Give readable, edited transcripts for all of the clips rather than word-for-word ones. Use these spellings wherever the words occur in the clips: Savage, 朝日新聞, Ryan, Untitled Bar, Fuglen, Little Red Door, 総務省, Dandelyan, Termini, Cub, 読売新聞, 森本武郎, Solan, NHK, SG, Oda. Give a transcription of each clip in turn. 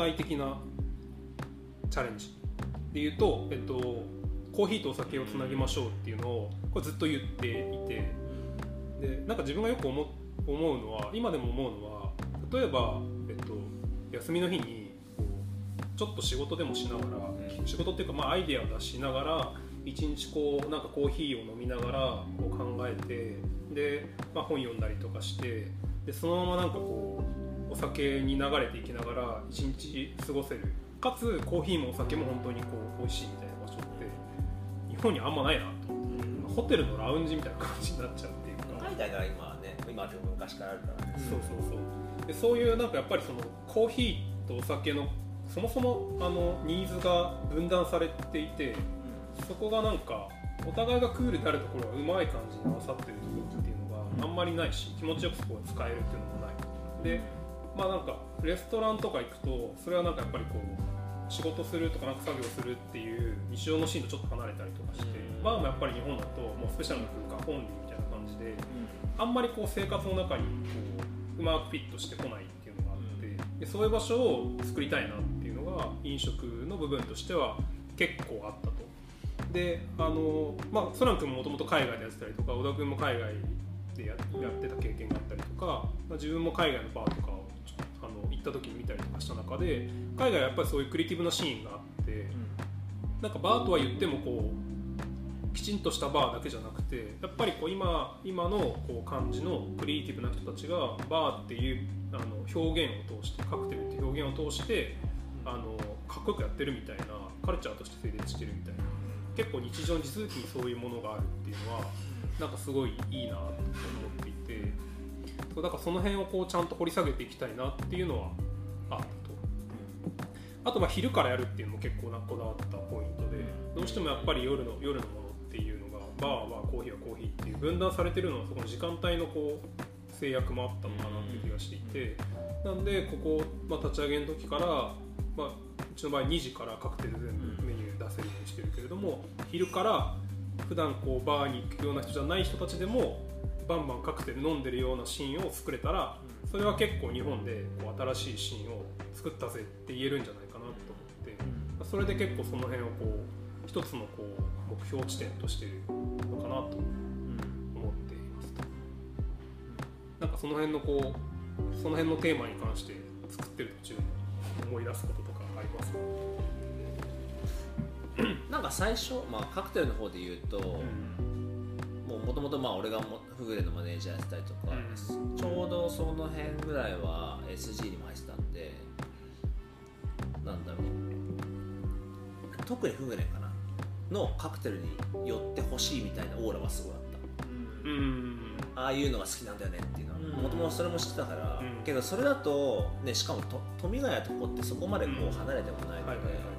体的なチャレンジでいうと、コーヒーとお酒をつなぎましょうっていうのをこれずっと言っていて、でなんか自分がよく思うのは、今でも思うのは、例えば、休みの日にちょっと仕事でもしながら、仕事っていうか、まあ、アイデアを出しながら一日こうなんかコーヒーを飲みながらこう考えて、で、まあ、本読んだりとかして、でそのままなんかこうお酒に流れていきながら一日過ごせる、かつコーヒーもお酒も本当にこう美味しいみたいな場所って日本にあんまないなと思って、うん、ホテルのラウンジみたいな感じになっちゃうっていうか、海外なら今はね、今でも昔からあるから、ね、そうで、そういうなんかやっぱりそのコーヒーとお酒のそもそもニーズが分断されていて、そこがなんかお互いがクールであるところがうまい感じに合わさってるところっていうのがあんまりないし、気持ちよくそこを使えるっていうのもないで、まあなんかレストランとか行くと、それはなんかやっぱりこう仕事するとかなんか作業するっていう日常のシーンとちょっと離れたりとかして、バーもやっぱり日本だともうスペシャルな空間、オンリーみたいな感じで、あんまりこう生活の中にこううまくフィットしてこないっていうのがあって、でそういう場所を作りたいなっていうのが飲食の部分としては結構あったと。でまあ、ソラン君ももともと海外でやってたりとか、小田君も海外でやってた経験があったりとか、まあ、自分も海外のバーとかを行った時に見たりとかした中で、海外はやっぱりそういうクリエイティブなシーンがあって、なんかバーとは言ってもこうきちんとしたバーだけじゃなくて、やっぱりこう今のこう感じのクリエイティブな人たちがバーっていう表現を通して、カクテルっていう表現を通してかっこよくやってるみたいな、カルチャーとして成立してるみたいな。結構日常に地続きにそういうものがあるっていうのはなんかすごいいいなと思っていて、だからその辺をこうちゃんと掘り下げていきたいなっていうのはあったと。あとまあ昼からやるっていうのも結構こだわったポイントで、どうしてもやっぱり夜のものっていうのが、バーはコーヒーはコーヒーっていう分断されてるのは、そこの時間帯のこう制約もあったのかなっていう気がしていて、なんでここ、まあ、立ち上げの時から、まあ、うちの場合2時からカクテル全部メニュー出せるようにしてるけれども、昼から普段こうバーに行くような人じゃない人たちでもバンバンカクテル飲んでるようなシーンを作れたら、それは結構日本でこう新しいシーンを作ったぜって言えるんじゃないかなと思って、それで結構その辺をこう一つのこう目標地点としてるのかなと思っていますと。なんかその辺のテーマに関して作ってる途中に思い出すこととかありますか？なんか最初、まあ、カクテルの方で言うと、もともと俺がフグレのマネージャーやってたりとか、ちょうどその辺ぐらいは SG にも入ってたんで、なんだろう、特にフグレかなのカクテルに寄ってほしいみたいなオーラはすごいあった、ああいうのが好きなんだよねっていうのは、もともとそれも知ってたから、けどそれだと、ね、しかも富ヶ谷とこってそこまでこう離れてもないので、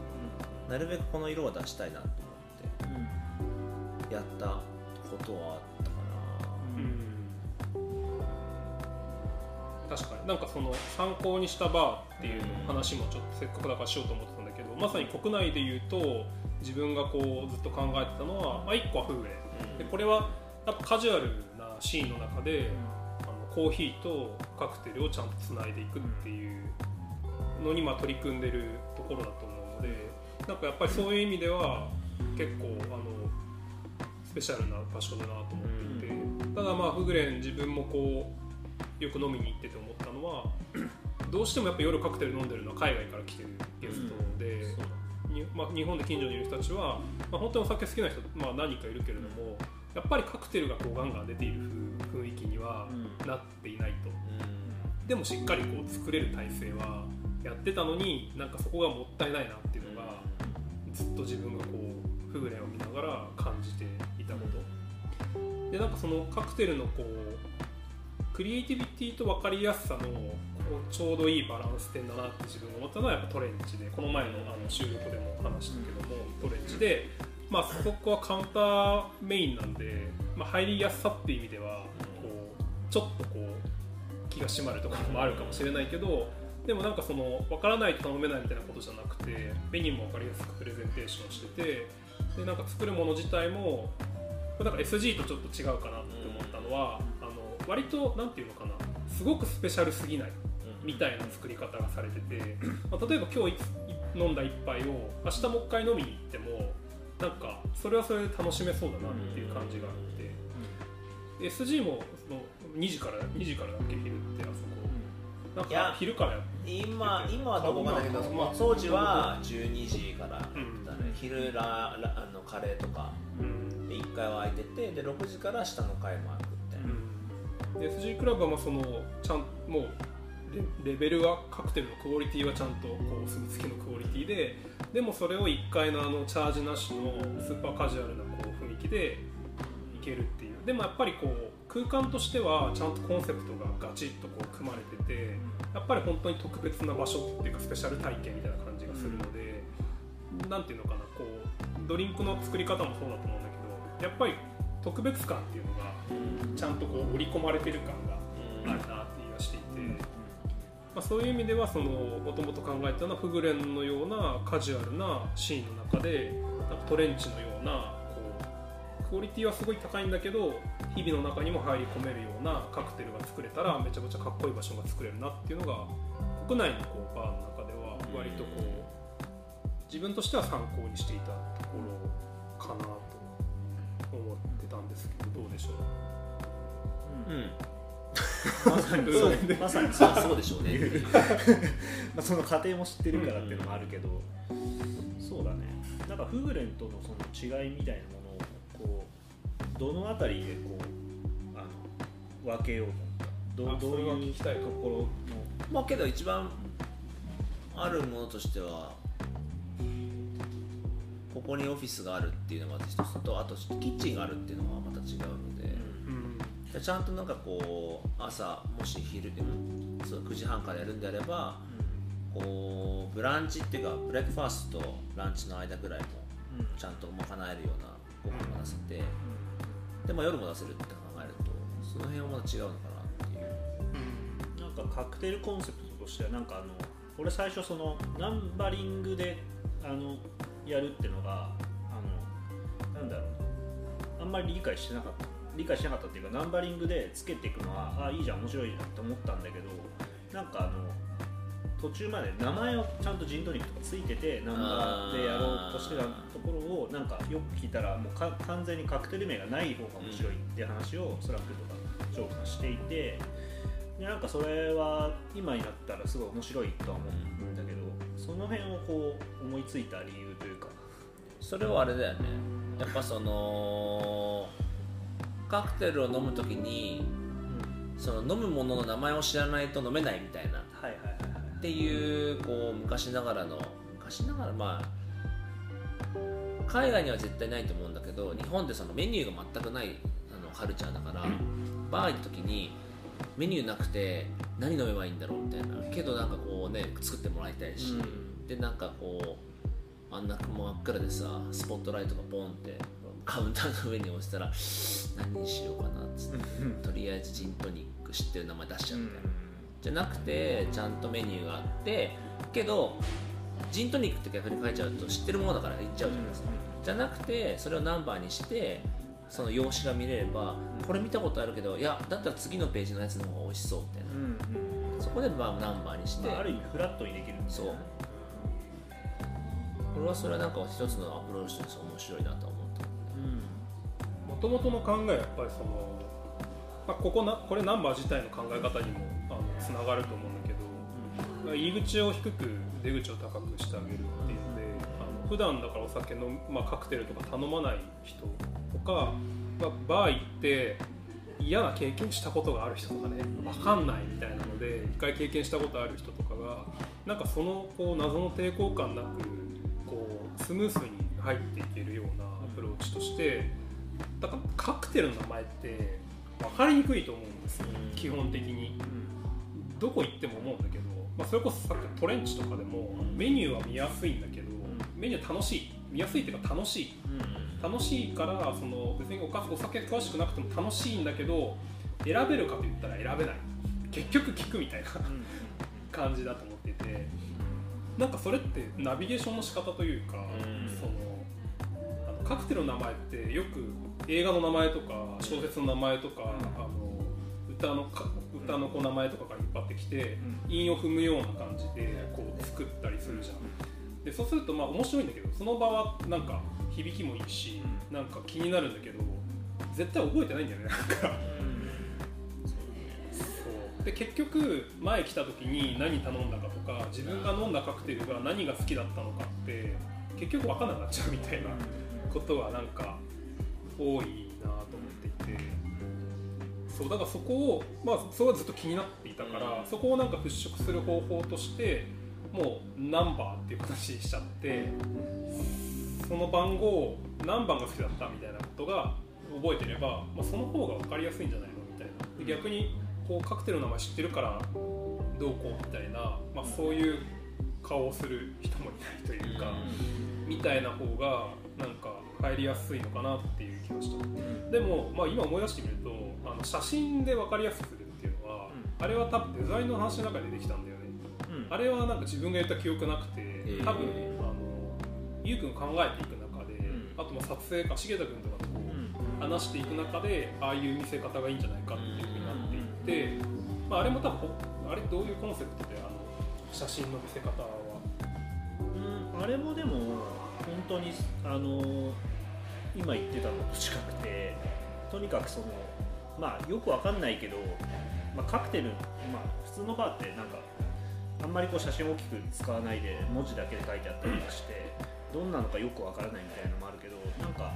なるべくこの色を出したいなと思って、やったことはあったかな、確かになんかその参考にしたバーっていう話もちょっとせっかくだからしようと思ってたんだけど、まさに国内でいうと自分がこうずっと考えてたのは、まあ、1個はフグレ、でこれはやっぱカジュアルなシーンの中で、コーヒーとカクテルをちゃんとつないでいくっていうのに、まあ取り組んでるところだと思うので、なんかやっぱりそういう意味では結構スペシャルな場所だなと思っていて、ただまあフグレン自分もこうよく飲みに行ってて思ったのは、どうしてもやっぱ夜カクテル飲んでるのは海外から来てるゲストで、まあ、日本で近所にいる人たちは、まあ、本当にお酒好きな人、まあ、何人かいるけれども、やっぱりカクテルがこうガンガン出ている雰囲気にはなっていないと、でもしっかりこう作れる体制はやってたのに、なんかそこがもったいないなっていうのがずっと自分がこうフグレンを見ながら感じていたことで、なんかそのカクテルのこうクリエイティビティと分かりやすさのこうちょうどいいバランス点だなって自分が思ったのは、やっぱトレンチで、この前の収録でも話したけども、トレンチで、まあそこはカウンターメインなんで、まあ、入りやすさっていう意味ではこうちょっとこう気が締まるところもあるかもしれないけど、でもなんかその分からないと頼めないみたいなことじゃなくて、メニューも分かりやすくプレゼンテーションしてて、でなんか作るもの自体もなんか SG とちょっと違うかなって思ったのは、割となんていうのかな、すごくスペシャルすぎない、みたいな作り方がされてて、まあ、例えば今日飲んだ一杯を明日もう一回飲みに行ってもなんかそれはそれで楽しめそうだなっていう感じがあって、SG もその2時からだっけ、昼ってあそこ、なんか昼からやってて、今はどこかだけど、まあ、当時は12時からだったね、うん、昼あのカレーとか、うん、で1階は空いてて、で6時から下の階も空くみたいな、うん、SG クラブはまあそのちゃんもうレベルはカクテルのクオリティはちゃんとこうお墨付きのクオリティで、でもそれを1階のあのチャージなしのスーパーカジュアルなこう雰囲気でいけるっていう。でもやっぱりこう空間としてはちゃんとコンセプトがガチッとこう組まれてて、やっぱり本当に特別な場所っていうかスペシャル体験みたいな感じがするので、なんていうのかな、こうドリンクの作り方もそうだと思うんだけど、やっぱり特別感っていうのがちゃんとこう織り込まれてる感があるなっていう気がしていて。まあ、そういう意味ではそのもともと考えたのはフグレンのようなカジュアルなシーンの中でなんかトレンチのようなこうクオリティはすごい高いんだけど日々の中にも入り込めるようなカクテルが作れたらめちゃめちゃかっこいい場所が作れるなっていうのが国内のこうバーの中では割とこう自分としては参考にしていたところかなと思ってたんですけど、どうでしょう。うんまさにそうでしょうねまあその過程も知ってるからっていうのもあるけど、うん、そうだね、なんかフグレンとのその違いみたいなものをこうどのあたりでこう分けようと思った、どういうところの、まあけど一番あるものとしてはここにオフィスがあるっていうのが一つと、あとキッチンがあるっていうのがまた違うので、ちゃんとなんかこう朝もし昼でも9時半からやるんであれば、こうブランチっていうかブレックファーストとランチの間ぐらいもちゃんと賄えるようなご飯が出せて、でも夜も出せるって考えるとその辺はまだ違うのかなっていう、なんかカクテルコンセプトとしてはなんか俺最初そのナンバリングでやるってのがなんだろう、あんまり理解しなかったっていうか、ナンバリングでつけていくのはあいいじゃん面白いなって思ったんだけど、なんか途中まで名前をちゃんとジントニックとかついててナンバーでやろうとしてたところをなんかよく聞いたらもう完全にカクテル名がない方が面白いって話をスラックとかジョークしていて、でなんかそれは今になったらすごい面白いとは思うんだけど、その辺をこう思いついた理由というか、それはあれだよね、やっぱそのカクテルを飲むときに、うん、その飲むものの名前を知らないと飲めないみたいな、はいはいはいはい、っていう、こう昔ながらまあ海外には絶対ないと思うんだけど、日本でそのメニューが全くないカルチャーだから、うん、バー行ったときにメニューなくて何飲めばいいんだろうみたいな、けどなんかこうね作ってもらいたいし、うん、でなんかこうあんな真っ暗でさスポットライトがボンってカウンターの上に押したら何にしようかなっつってとりあえずジントニック知ってる名前出しちゃうみたいな、じゃなくてちゃんとメニューがあって、けどジントニックって逆に書いちゃうと知ってるものだから言っちゃうじゃないですか、じゃなくてそれをナンバーにしてその用紙が見れればこれ見たことあるけどいやだったら次のページのやつの方が美味しそうみたいな、そこでまあナンバーにして、まあ、ある意味フラットにできるんですよね。そう、これはそれはなんか一つのアプローチとして面白いなと思う。もともとの考えはやっぱりその、まあ、これナンバー自体の考え方にもつながると思うんだけど、うん、入り口を低く出口を高くしてあげるっていうので、普段だからお酒の、まあ、カクテルとか頼まない人とか、まあ、バー行って嫌な経験したことがある人とかね分かんないみたいなので一回経験したことある人とかがなんかそのこう謎の抵抗感なくこうスムースに入っていけるようなアプローチとして。だからカクテルの名前って分かりにくいと思うんですよ、基本的に、うん、どこ行っても思うんだけど、まあ、それこそさっきトレンチとかでもメニューは見やすいんだけど、メニューは楽しい、見やすいっていうか楽しい、うん、楽しいからその別にお酒詳しくなくても楽しいんだけど選べるかといったら選べない、結局聞くみたいな感じだと思ってて、なんかそれってナビゲーションの仕方というか、うん、そのカクテルの名前ってよく映画の名前とか小説の名前とか、うん、歌の歌の名前とかから引っ張ってきて、韻を踏むような感じでこう作ったりするじゃん。でそうするとまあ面白いんだけど、その場はなんか響きもいいし、なんか気になるんだけど絶対覚えてないんだよね、なんかそうで結局前来た時に何頼んだかとか、自分が飲んだカクテルが何が好きだったのかって結局分かんなくなっちゃうみたいなことがなんか多いなと思っていて、そうだからそこを、まあそれはずっと気になっていたから、そこをなんか払拭する方法としてもうナンバーっていう形にしちゃって、その番号何番が好きだったみたいなことが覚えてれば、まあ、その方が分かりやすいんじゃないのみたいな。で逆にこうカクテルの名前知ってるからどうこうみたいな、まあ、そういう顔をする人もいないというか、みたいな方がなんか入りやすいのかなっていう気がした。でも、まあ、今思い出してみると写真で分かりやすくするっていうのは、あれは多分デザインの話の中でできたんだよね、あれはなんか自分が言った記憶なくて、多分ゆうくん考えていく中で、あとまあ撮影か茂田くんとかとこう話していく中で、ああいう見せ方がいいんじゃないかっていう風になっていって、まあ、あれも多分あれどういうコンセプトで写真の見せ方は、あれもでも本当に今言ってたのと近くて、とにかくそのまあよくわかんないけど、まあ、カクテル、まあ、普通のバーってなんかあんまりこう写真を大きく使わないで文字だけで書いてあったりして、どんなのかよくわからないみたいなのもあるけど、なんか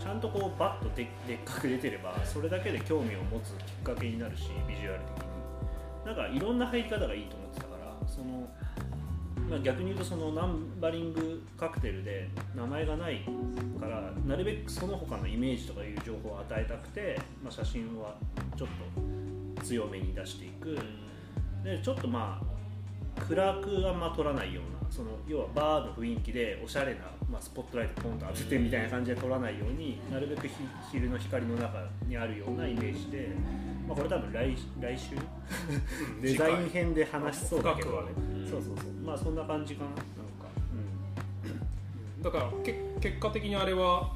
ちゃんとこうバッと でっかく出てればそれだけで興味を持つきっかけになるし、ビジュアル的になんかいろんな入り方がいいと思ってたから、その逆に言うとそのナンバリングカクテルで名前がないから、なるべくその他のイメージとかいう情報を与えたくて、まあ、写真はちょっと強めに出していくで、ちょっとまあ暗くあんま撮らないような、その要はバーの雰囲気でおしゃれな、まあ、スポットライトポンと当ててみたいな感じで撮らないように、なるべく昼の光の中にあるようなイメージで、まあ、これ多分 来週デザイン編で話しそうだけど、そうそうそう、まあそんな感じかな、なんか、うん、だから結果的にあれは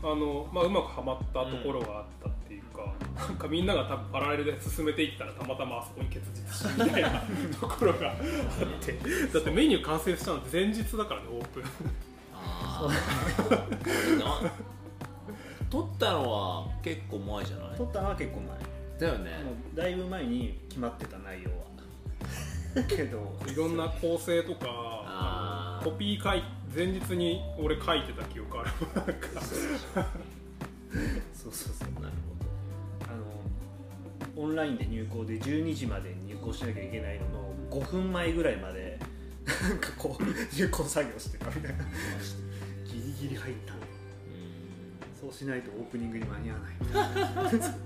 まあ、うまくはまったところがあったっていうか、なんかみんなが多分パラレルで進めていったらたまたまあそこに結実したみたいなところがあって、だってメニュー完成したのって前日だからね、オープンあ撮ったのは結構前じゃない？撮ったのは結構前だよね。だいぶ前に決まってた内容はけどいろんな構成とかコピー前日に俺書いてた記憶あるそうそうそう、なるほど。オンラインで入稿で12時まで入稿しなきゃいけないのの5分前ぐらいまでなんかこう入稿作業してたみたいなギリギリ入ったの、そうしないとオープニングに間に合わないみたいな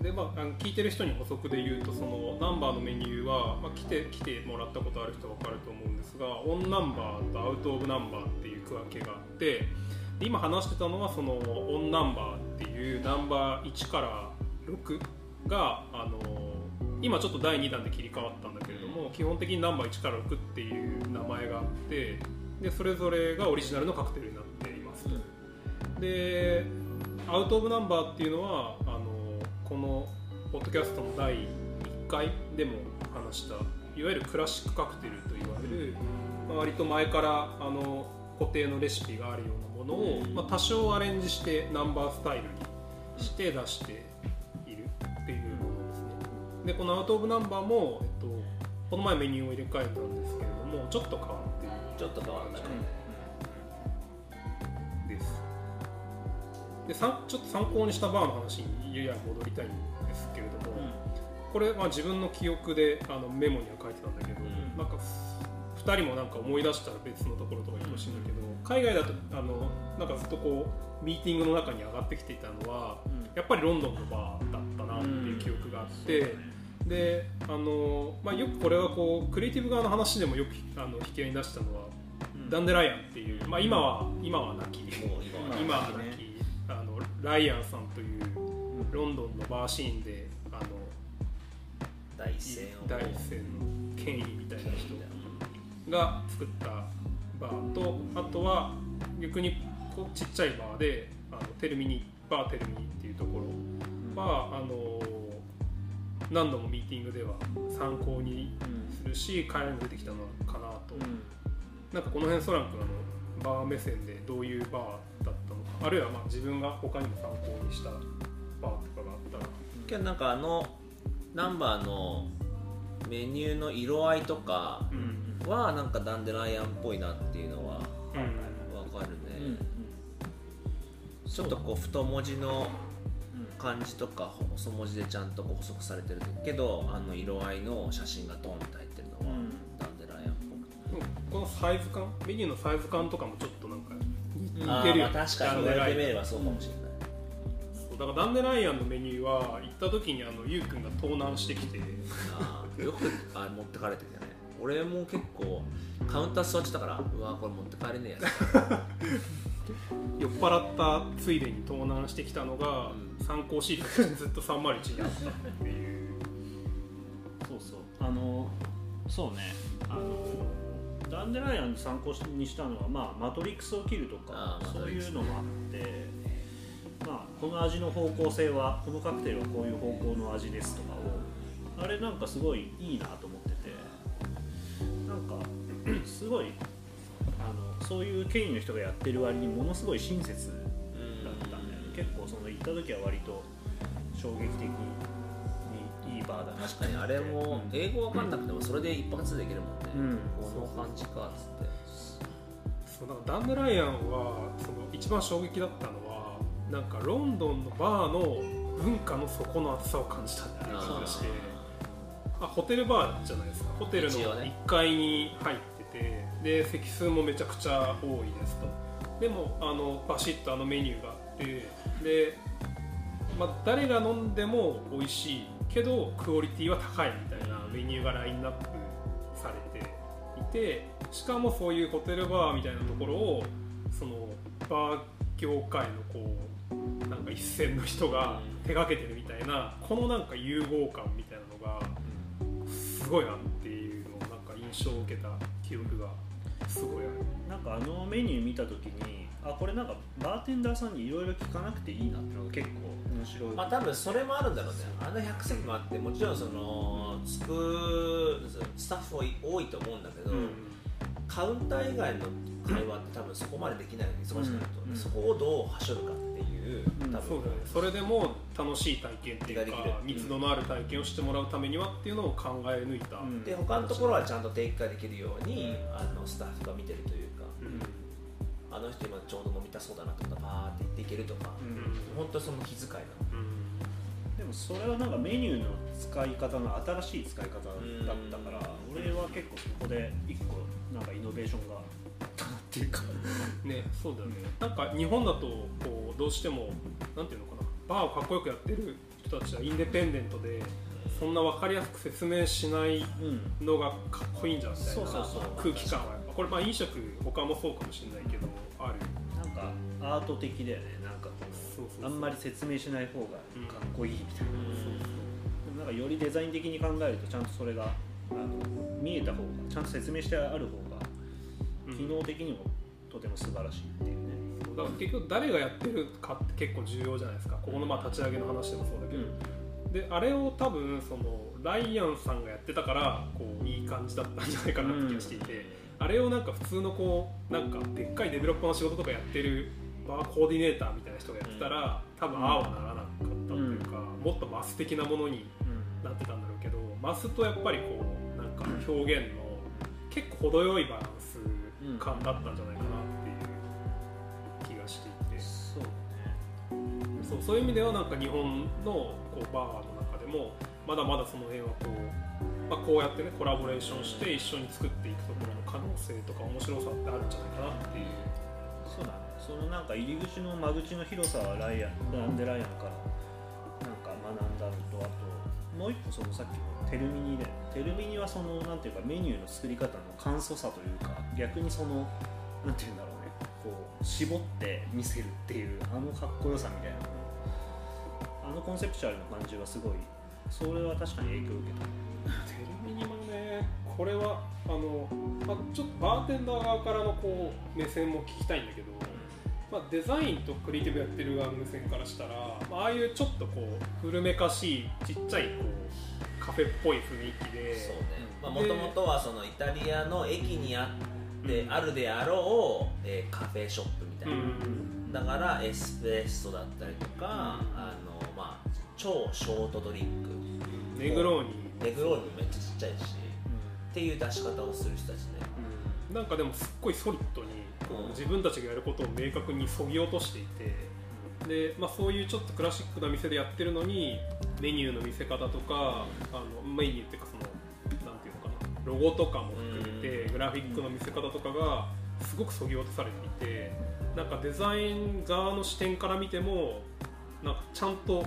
でまあ、聞いてる人に補足で言うと、そのナンバーのメニューは、まあ、来てもらったことある人は分かると思うんですが、オンナンバーとアウトオブナンバーっていう区分けがあって、で今話してたのはそのオンナンバーっていうナンバー1から6が今ちょっと第2弾で切り替わったんだけれども、基本的にナンバー1から6っていう名前があって、でそれぞれがオリジナルのカクテルになっています。でアウトオブナンバーっていうのはこのポッドキャストの第1回でも話した、いわゆるクラシックカクテルといわれる、まあ、割と前から固定のレシピがあるようなものを、まあ、多少アレンジしてナンバースタイルにして出しているっていうものですね。でこのアウトオブナンバーも、この前メニューを入れ替えたんですけれども、ちょっと変わっている、ちょっと変わったです。でちょっと参考にしたバーの話にやや戻りたいんですけれども、これは自分の記憶でメモには書いてたんだけど、なんか2人もなんか思い出したら別のところとか言ってほしいんだけど、海外だとなんかずっとこうミーティングの中に上がってきていたのは、やっぱりロンドンのバーだったなっていう記憶があって、でまあ、よくこれはこうクリエイティブ側の話でもよく引き合いに出したのは、ダンデライアンっていう、まあ、今は亡き、今は亡きライアンさんというロンドンのバーシーンで第一線の権威みたいな人が作ったバーと、あとは逆にちっちゃいバーでテルミニバーテルミニっていうところは何度もミーティングでは参考にするし、彼に出てきたのかなと、うん、なんかこの辺ソラン君のバー目線でどういうバーだったのか、あるいはまあ自分が他にも参考にしたバーとかがあったら、今日なんかあのナンバーのメニューの色合いとかはなんかダンデライアンっぽいなっていうのは分かるね、うんうんうん、ちょっとこう太文字の漢字とか細文字でちゃんとこう補足されてるけど、あの色合いの写真がドンと入ってるのはダンデライアンっぽく、うん、このサイズ感、メニューのサイズ感とかもちょっとなんか似てるよね。確かに言われてみればそうかもしれない、うん、そうだからダンデライアンのメニューは行った時にあのゆうくんが盗難してきてよくあれ持ってかれてたね。俺も結構カウンター座ってたから、うわこれ持って帰れねえやつ酔っ払ったついでに盗難してきたのが、うん、参考資料がずっと301にあったっていうそうそう、そうね、ダンデライアンの参考にしたのは、まあ、マトリックスを切るとかそういうのもあって、まあ、この味の方向性は、このカクテルはこういう方向の味ですとかを、あれなんかすごいいいなと思ってて、なんかすごいそういう権威の人がやってる割にものすごい親切だったんだよね。結構その行った時は割と衝撃的にいいバーだな。確かにあれも英語わかんなくてもそれで一発でできるもんね、うん、この感じかっつって。そうなんかダンデライアンはその一番衝撃だったのはなんかロンドンのバーの文化の底の厚さを感じたっていう感じがして。ホテルバーじゃないですか。ホテルの1階に入ってて、ね、で席数もめちゃくちゃ多いですと。でもバシッとあのメニューがあって、で、まあ、誰が飲んでも美味しいけどクオリティは高いみたいなメニューがラインナップされていて、しかもそういうホテルバーみたいなところをそのバー業界のこうなんか一線の人が手掛けてるみたいな、このなんか融合感みたいなのが。すごいなっていうのをなんか印象を受けた記憶がすごいある。なんかあのメニュー見たときに、あこれなんかバーテンダーさんにいろいろ聞かなくていいなってのが結構面白い。まあ多分それもあるんだろうね。あの100席もあってもちろんそのスタッフは多いと思うんだけど、うん、カウンター以外の会話って多分そこまでできないのに忙しくなると、うん、そこをどうはしょるかっていう、うん、多分 そうだね、それでも楽しい体験っていうか密度のある体験をしてもらうためにはっていうのを考え抜いた、うん、で他のところはちゃんと定期化できるように、うん、スタッフが見てるというか、うん、あの人今ちょうど飲みたそうだなとかパーって言っていけるとか、うん、本当にその気遣いだ、うん、でもそれはなんかメニューの使い方の新しい使い方だったから、うん、俺は結構そこで一個なんかイノベーションがっていうかね、そうだね。なんか日本だとこうどうしてもなんていうのかな、バーをかっこよくやってる人たちはインデペンデントでそんな分かりやすく説明しないのがかっこいいんじゃんみたいな空気感はやっぱこれまあ飲食他もそうかもしれないけどある。なんかアート的だよね。なんかこうそうそうそうあんまり説明しない方がかっこいいみたいな。うん、そうそう。でもなんかよりデザイン的に考えるとちゃんとそれが見えた方がちゃんと説明してある方が。機能的にもとても素晴らしいっていうね。そうだから結局誰がやってるかって結構重要じゃないですか。ここのまあ立ち上げの話でもそうだけど、うん、であれを多分そのライアンさんがやってたからこういい感じだったんじゃないかなって気がしていて、うん、あれをなんか普通のこうなんかでっかいデベロッパーの仕事とかやってるバーコーディネーターみたいな人がやってたら、うん、多分ああはならなかったというか、うん、もっとマス的なものになってたんだろうけど、マスとやっぱりこうなんか表現の結構程よいバランス感だったんじゃないかなっていう気がしていて、そうね、そういう意味ではなんか日本のこうバーの中でもまだまだその辺はこう、まあ、こうやってねコラボレーションして一緒に作っていくところの可能性とか面白さってあるんじゃないかなっていう。そうだね。そのなんか入り口の間口の広さはダンデライアンからなんか学んだのと、あともう一個そのさっきのテルミニで、テルミニはそのなんていうかメニューの作り方の簡素さというか、逆にそのなんていうんだろうね、こう絞って見せるっていうあのかっこよさみたいなの、あのコンセプチュアルな感じはすごい、それは確かに影響を受けた。テルミニもね、これはまあ、ちょっとバーテンダー側からのこう目線も聞きたいんだけど、まあ、デザインとクリエイティブやってる側の目線からしたら、まああいうちょっとこう古めかしいちっちゃいこうカフェっぽい雰囲気で、そうね、まあ、元々はそのイタリアの駅にあってあるであろう、カフェショップみたいな、うん、だからエスプレッソだったりとか、うん、まあ、超ショートドリンク、ネグローニめっちゃちっちゃいし、うん、っていう出し方をする人たちね、うん、なんかでもすっごいソリッドにこう自分たちがやることを明確にそぎ落としていて、で、まあ、そういうちょっとクラシックな店でやってるのにメニューの見せ方とか、メニューっていうかそのなんていうのかな、ロゴとかも含めてグラフィックの見せ方とかがすごくそぎ落とされていて、なんかデザイン側の視点から見てもなんかちゃんと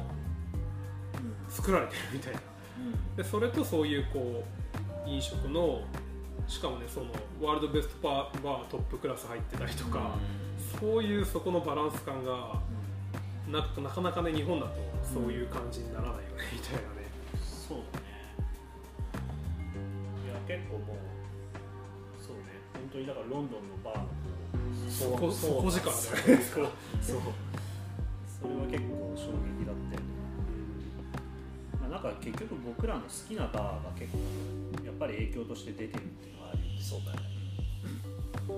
作られてるみたいな、でそれとそういうこう飲食の、しかもねそのワールドベストバートップクラス入ってたりとか、そういうそこのバランス感がなかなかね、日本だとそういう感じにならないよね、みたいなね。そうだね。いや結構もうそうね、本当にだからロンドンのバーの底力じゃないですか。そう。それは結構衝撃だって。まあなんか結局僕らの好きなバーが結構やっぱり影響として出てるっていうのはある。そうだね。そ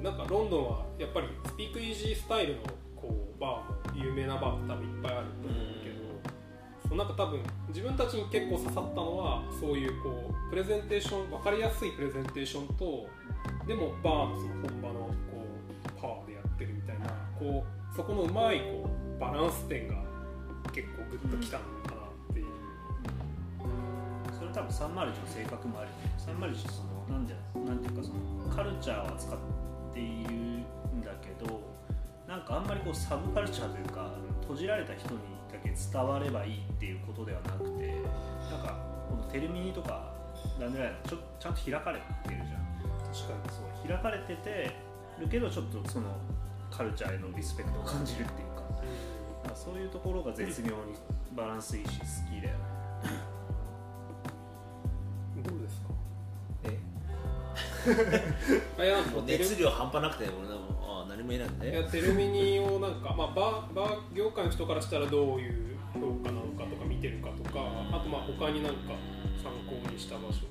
うね。なんかロンドンはやっぱりスピークイージースタイルのこうバーも有名なバーも多分いっぱいあると思うけど、そうなんか多分自分たちに結構刺さったのはそういうこうプレゼンテーション、分かりやすいプレゼンテーションと、でもバーのその本場のこうパワーでやってるみたいな、こうそこのうまいこうバランス点が結構グッときたのかなっていう、それ多分サンマルジの性格もあるよね。サンマルジそのなんていうかそのカルチャーを扱っているんだけど、なんかあんまりこうサブカルチャーというか閉じられた人にだけ伝わればいいっていうことではなくて、なんかこのテルミニとかランデライのちゃんと開かれてるじゃん。確かにそう開かれててるけど、ちょっとそのカルチャーへのリスペクトを感じるっていうか、なんかそういうところが絶妙にバランスいいし好きだよね。どうですか？もう熱量半端なくて俺なもん。何もいないんで、いやテルミニをなんか、まあ、バー業界の人からしたらどういう評価なのかとか見てるかとか、あとまあ他になんか参考にした場所、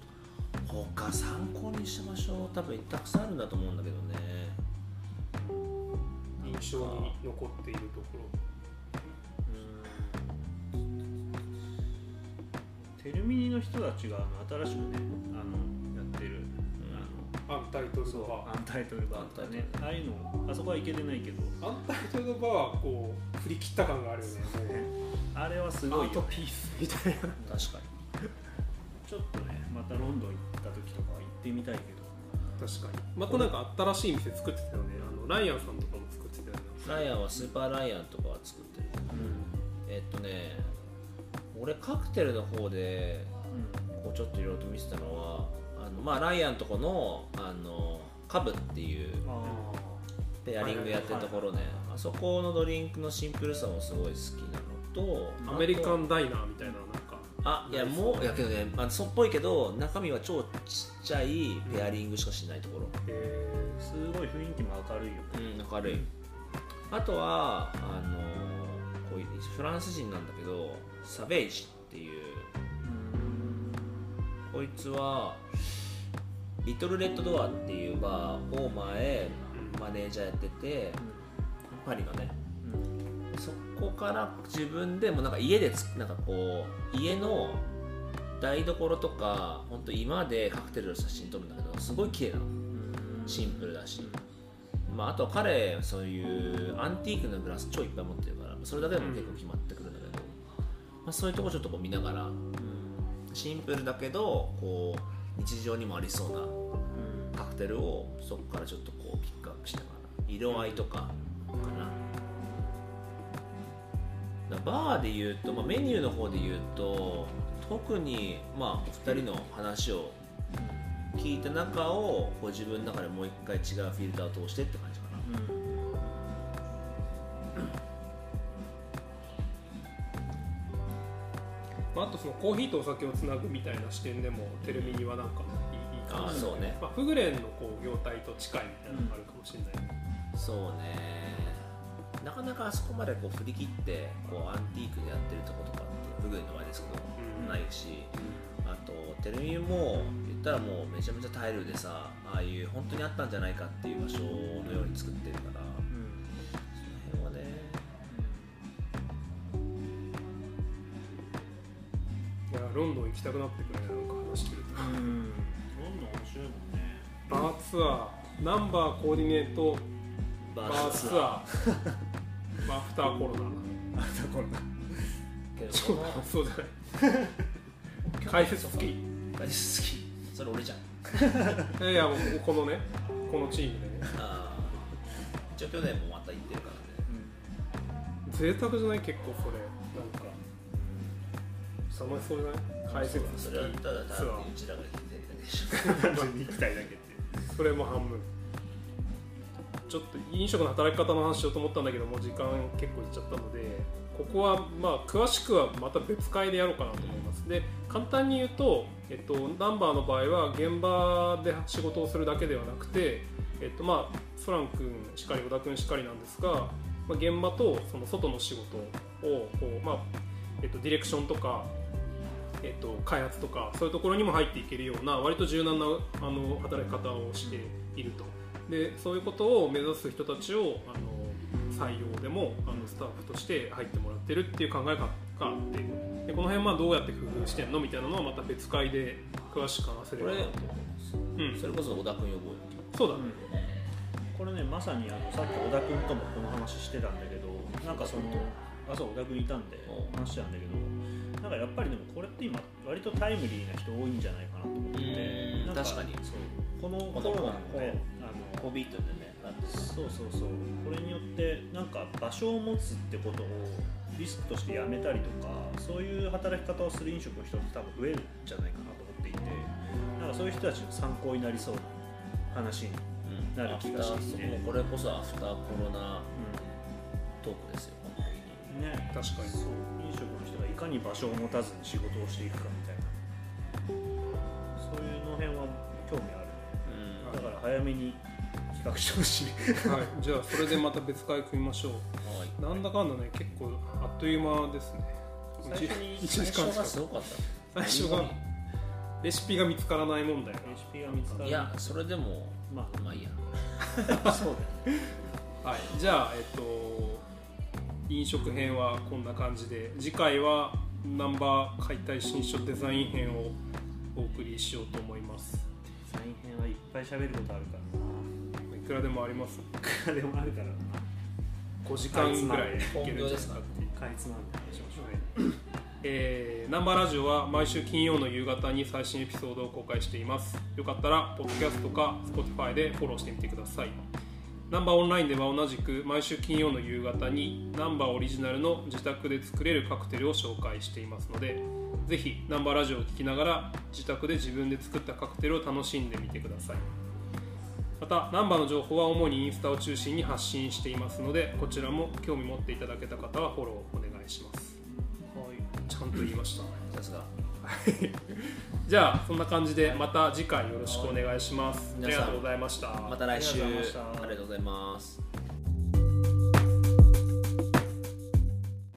他参考にした場所多分たくさんあるんだと思うんだけどね、印象に残っているところ。テルミニの人たちが新しくねやってるアンタイトルバー、アンタイトルバーとかね、ああいうの、あそこは行けてないけど、アンタイトルバーはこう振り切った感があるよね。あれはすごいよ、ね、アートピースみたいな。確かに。ちょっとね、またロンドン行った時とかは行ってみたいけど。確かに。またなんか新しい店作ってたよね。ライアンさんとかも作ってたよね。ライアンはスーパーライアンとかは作ってる。うん、俺カクテルの方で、こうちょっといろいろと見せたのは。まあ、ライアンとこ のカブっていうペアリングやってるところね、あそこのドリンクのシンプルさもすごい好きなのと、アメリカンダイナーみたいな、なんかあいやもうやけどね、そうっぽいけど中身は超ちっちゃいペアリングしかしないところ、すごい雰囲気も明るいよ、明るい。あとはこういうフランス人なんだけどサベージっていう、こいつはリトルレッドドアっていうバーを前マネージャーやってて、パリのね、そこから自分でもなんか家でなんかこう家の台所とか本当居間でカクテルの写真撮るんだけど、すごい綺麗なの、シンプルだし、まあ、あと彼そういうアンティークのグラス超いっぱい持ってるから、それだけでも結構決まってくるんだけど、まあ、そういうとこちょっとこう見ながら、シンプルだけどこう日常にもありそうなカクテルをそこからちょっとこうピックアップしながら、色合いとかかな。バーで言うと、まあ、メニューの方で言うと特にまあお二人の話を聞いた中をこう自分の中でもう一回違うフィルターを通してって感じかな、まあ、あとそのコーヒーとお酒をつなぐみたいな視点でもテルミニはなんかいい感じで、そうね、まあ、フグレンのこう業態と近いみたいなのがあるかもしれない、そうね、なかなかあそこまでこう振り切ってこうアンティークでやってるとことかってフグレンの場合ですけど、ないし、テルミも言ったらもうめちゃめちゃタイルでさ、ああいう本当にあったんじゃないかっていう場所のように作ってるから、うん、その辺はね、いやロンドン行きたくなってくるね、なんか話してると、うん、ロンドン面白いもんね。バーツアー、ナンバーコーディネートバーツアーアフターコロナ、アフターコロナけどそうじゃない解説好き、解説好き、それ俺じゃんいやもうこのね、このチームでね、あー一応去年もまた行ってるからね、うん、贅沢じゃない、結構それなんか楽しそうじゃない、解説好き、それはただ単にうちらが行きたいだけってそれも半分。ちょっと飲食の働き方の話しようと思ったんだけどもう時間結構いっちゃったので、ここはまあ詳しくはまた別会でやろうかなと思います。で簡単に言うと、ナンバーの場合は現場で仕事をするだけではなくて、まあソラン君しかり小田君しかりなんですが、まあ、現場とその外の仕事をこう、まあディレクションとか、開発とかそういうところにも入っていけるような割と柔軟な働き方をしていると。でそういうことを目指す人たちを採用でもスタッフとして入ってもらってるっていう考え方があって、でこの辺はどうやって工夫してんのみたいなのはまた別会で詳しく話せればなと思います。それこそ小田君呼ぼうよ。そうだね、うん、これねまさにさっき小田君ともこの話してたんだけど、なんかそのあそう小田君いたんで話してたんだけど、なんかやっぱりでもこれって今割とタイムリーな人多いんじゃないかなと思ってて、なんか確かにそうこのコロナのねコビートでね、そうそうそう、これによってなんか場所を持つってことをリスクとしてやめたりとか、そういう働き方をする飲食の人って多分増えるんじゃないかなと思っていて、なんかそういう人たちの参考になりそうな話になる気がして、ね、うん、これこそアフターコロナトークですよ、うん、ね、確かにそう飲食の人がいかに場所を持たずに仕事をしていくかみたいな、そういうの辺は興味ある、うん、だから早めに学習しはい、じゃあそれでまた別会組みましょう、はい、なんだかんだね結構あっという間ですね。最初がすごかった。最初がレシピが見つからない問題。レシピが見つからない、いやそれでもまあまあいいやそうだねはい、じゃあ飲食編はこんな感じで、次回はナンバー解体新書デザイン編をお送りしようと思います。デザイン編はいっぱい喋ることあるからいくらでもあります。いくらでもあるからな。5時間ぐらいいけるんじゃないかっていうかいつまんでしょう、はいナンバーラジオは毎週金曜の夕方に最新エピソードを公開しています。よかったらポッドキャストか Spotify でフォローしてみてください。ナンバーオンラインでは同じく毎週金曜の夕方にナンバーオリジナルの自宅で作れるカクテルを紹介していますので、ぜひナンバーラジオを聞きながら自宅で自分で作ったカクテルを楽しんでみてください。またナンバーの情報は主にインスタを中心に発信していますので、こちらも興味持っていただけた方はフォローお願いします。はい、ちゃんと言いましたさすがじゃあそんな感じでまた次回よろしくお願いします。ありがとうございました。また来週ありがとうございます。